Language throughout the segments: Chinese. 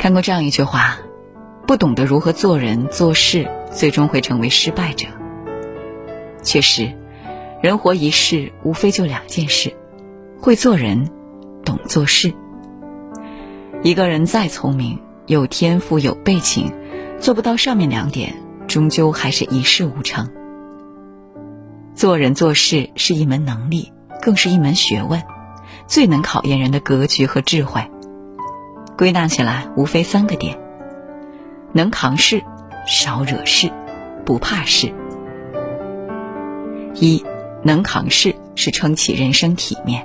看过这样一句话：不懂得如何做人做事，最终会成为失败者。确实，人活一世，无非就两件事：会做人，懂做事。一个人再聪明，有天赋，有背景，做不到上面2点，终究还是一事无成。做人做事是一门能力，更是一门学问，最能考验人的格局和智慧。归纳起来，无非3个点：能扛事，少惹事，不怕事。一，能扛事是撑起人生体面。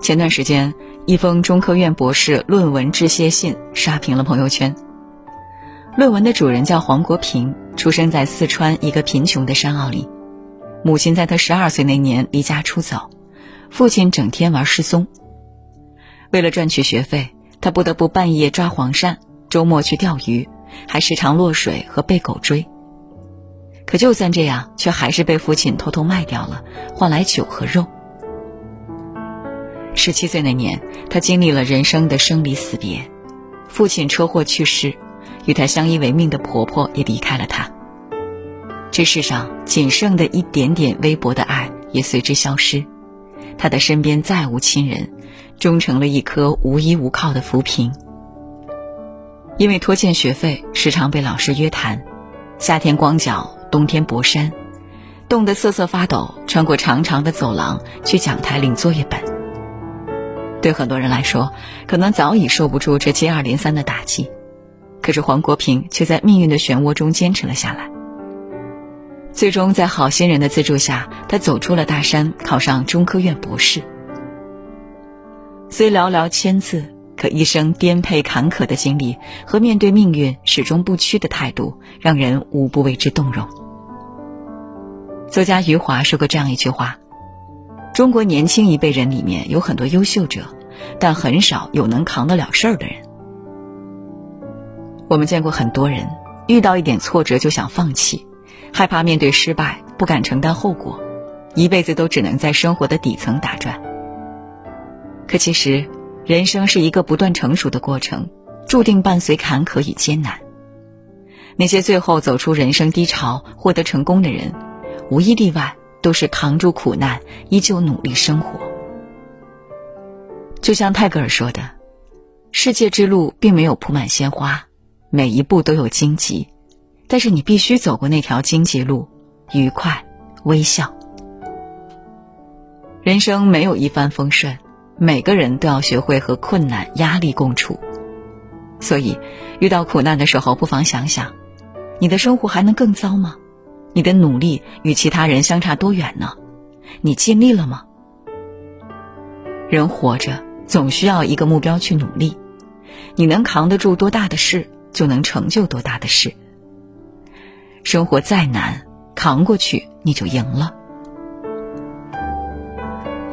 前段时间，一封中科院博士论文致谢信刷屏了朋友圈。论文的主人叫黄国平，出生在四川一个贫穷的山坳里，母亲在他12岁那年离家出走，父亲整天玩失踪。为了赚取学费，他不得不半夜抓黄鳝，周末去钓鱼，还时常落水和被狗追。可就算这样，却还是被父亲偷偷卖掉了，换来酒和肉。17岁那年，他经历了人生的生离死别，父亲车祸去世，与他相依为命的婆婆也离开了他。这世上仅剩的一点点微薄的爱也随之消失，他的身边再无亲人，终成了一颗无依无靠的浮萍。因为拖欠学费，时常被老师约谈，夏天光脚，冬天薄衫，冻得瑟瑟发抖，穿过长长的走廊去讲台领作业本。对很多人来说，可能早已受不住这接二连三的打击，可是黄国平却在命运的漩涡中坚持了下来。最终在好心人的资助下，他走出了大山，考上中科院博士。虽寥寥1000字，可一生颠沛坎坷的经历和面对命运始终不屈的态度，让人无不为之动容。作家余华说过这样一句话：中国年轻一辈人里面有很多优秀者，但很少有能扛得了事儿的人。我们见过很多人遇到一点挫折就想放弃，害怕面对失败，不敢承担后果，一辈子都只能在生活的底层打转。可其实人生是一个不断成熟的过程，注定伴随坎坷与艰难。那些最后走出人生低潮获得成功的人，无一例外都是扛住苦难，依旧努力生活。就像泰戈尔说的，世界之路并没有铺满鲜花，每一步都有荆棘，但是你必须走过那条荆棘路，愉快微笑。人生没有一帆风顺，每个人都要学会和困难压力共处。所以遇到苦难的时候，不妨想想，你的生活还能更糟吗？你的努力与其他人相差多远呢？你尽力了吗？人活着总需要一个目标去努力，你能扛得住多大的事，就能成就多大的事。生活再难，扛过去你就赢了。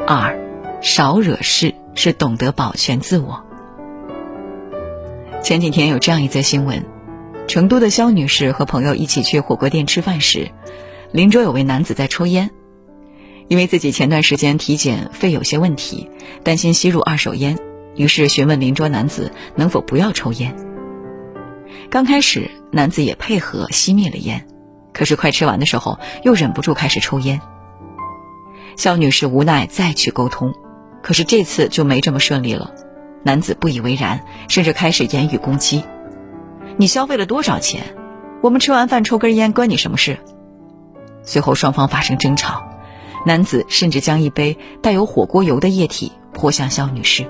2，少惹事是懂得保全自我。前几天有这样一则新闻，成都的肖女士和朋友一起去火锅店吃饭时，邻桌有位男子在抽烟。因为自己前段时间体检肺有些问题，担心吸入2手烟，于是询问邻桌男子能否不要抽烟。刚开始男子也配合熄灭了烟，可是快吃完的时候又忍不住开始抽烟。肖女士无奈再去沟通，可是这次就没这么顺利了。男子不以为然，甚至开始言语攻击：你消费了多少钱？我们吃完饭抽根烟关你什么事？随后双方发生争吵，男子甚至将一杯带有火锅油的液体泼向肖女士。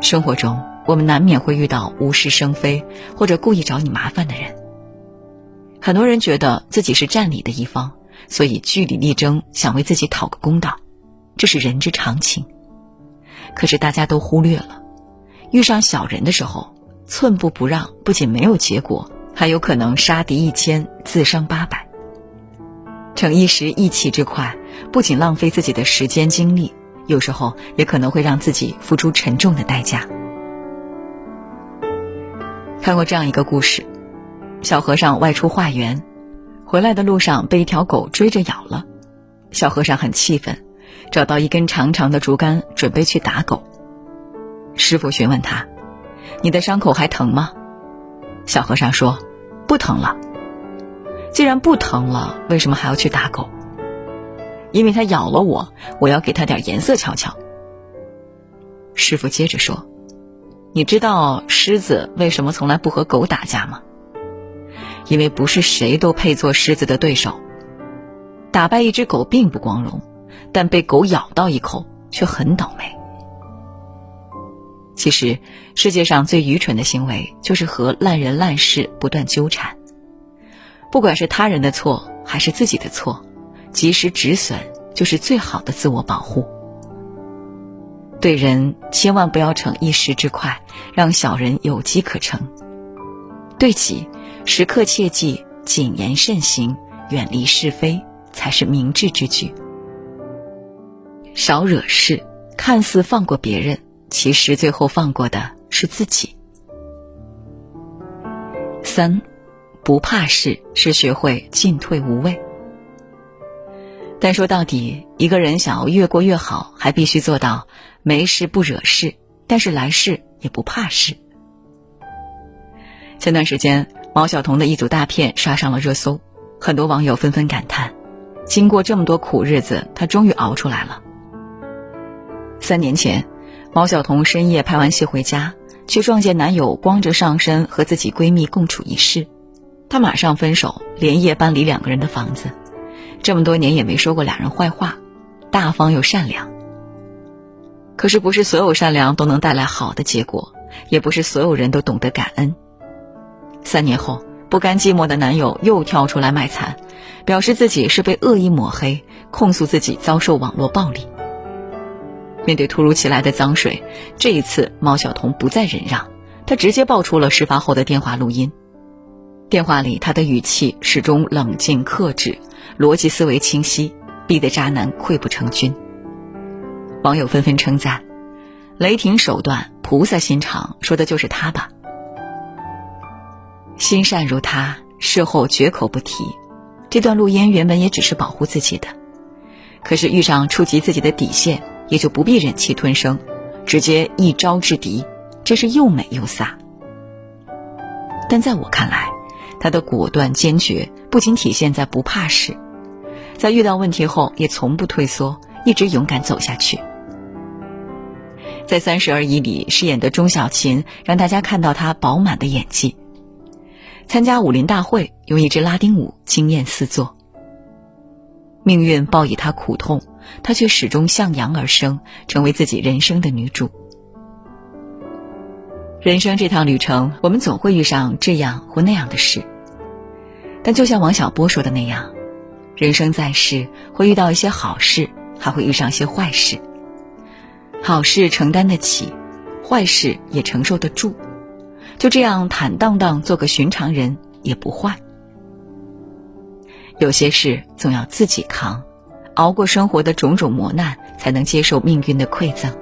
生活中我们难免会遇到无事生非或者故意找你麻烦的人，很多人觉得自己是占理的一方，所以据理力争，想为自己讨个公道，这是人之常情。可是大家都忽略了，遇上小人的时候寸步不让，不仅没有结果，还有可能杀敌1000，自伤800。逞一时意气之快，不仅浪费自己的时间精力，有时候也可能会让自己付出沉重的代价。看过这样一个故事，小和尚外出化缘，回来的路上被一条狗追着咬了。小和尚很气愤，找到一根长长的竹竿准备去打狗。师父询问他，你的伤口还疼吗？小和尚说，不疼了。既然不疼了，为什么还要去打狗？因为它咬了我，我要给它点颜色瞧瞧。师父接着说，你知道狮子为什么从来不和狗打架吗？因为不是谁都配做狮子的对手。打败一只狗并不光荣，但被狗咬到一口却很倒霉。其实世界上最愚蠢的行为就是和烂人烂事不断纠缠，不管是他人的错还是自己的错，及时止损就是最好的自我保护。对人千万不要逞一时之快，让小人有机可乘。对己时刻切记谨言慎行，远离是非，才是明智之举。少惹事，看似放过别人，其实最后放过的是自己。3，不怕事是学会进退无畏。但说到底，一个人想要越过越好，还必须做到没事不惹事，但是来事也不怕事。前段时间，毛晓彤的一组大片刷上了热搜，很多网友纷纷感叹，经过这么多苦日子，她终于熬出来了。3年前，毛晓彤深夜拍完戏回家，却撞见男友光着上身和自己闺蜜共处一室，她马上分手，连夜搬离2个人的房子，这么多年也没说过俩人坏话，大方又善良。可是不是所有善良都能带来好的结果，也不是所有人都懂得感恩。3年后，不甘寂寞的男友又跳出来卖惨，表示自己是被恶意抹黑，控诉自己遭受网络暴力。面对突如其来的脏水，这一次毛晓彤不再忍让，她直接爆出了事发后的电话录音。电话里她的语气始终冷静克制，逻辑思维清晰，逼得渣男溃不成军。网友纷纷称赞，雷霆手段，菩萨心肠，说的就是她吧。心善如她，事后绝口不提。这段录音原本也只是保护自己的，可是遇上触及自己的底线，也就不必忍气吞声，直接一招制敌，真是又美又飒。但在我看来，他的果断坚决不仅体现在不怕事，在遇到问题后也从不退缩，一直勇敢走下去。在《30而已》里饰演的钟晓芹，让大家看到他饱满的演技。参加武林大会，用一支拉丁舞惊艳四座。命运报以她苦痛，她却始终向阳而生，成为自己人生的女主。人生这趟旅程，我们总会遇上这样或那样的事，但就像王小波说的那样，人生在世，会遇到一些好事，还会遇上一些坏事。好事承担得起，坏事也承受得住，就这样坦荡荡做个寻常人也不坏。有些事总要自己扛，熬过生活的种种磨难，才能接受命运的馈赠。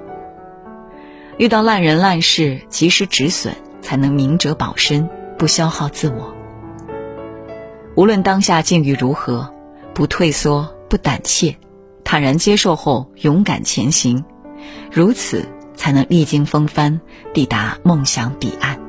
遇到烂人烂事，及时止损，才能明哲保身，不消耗自我。无论当下境遇如何，不退缩，不胆怯，坦然接受后勇敢前行，如此才能历经风帆，抵达梦想彼岸。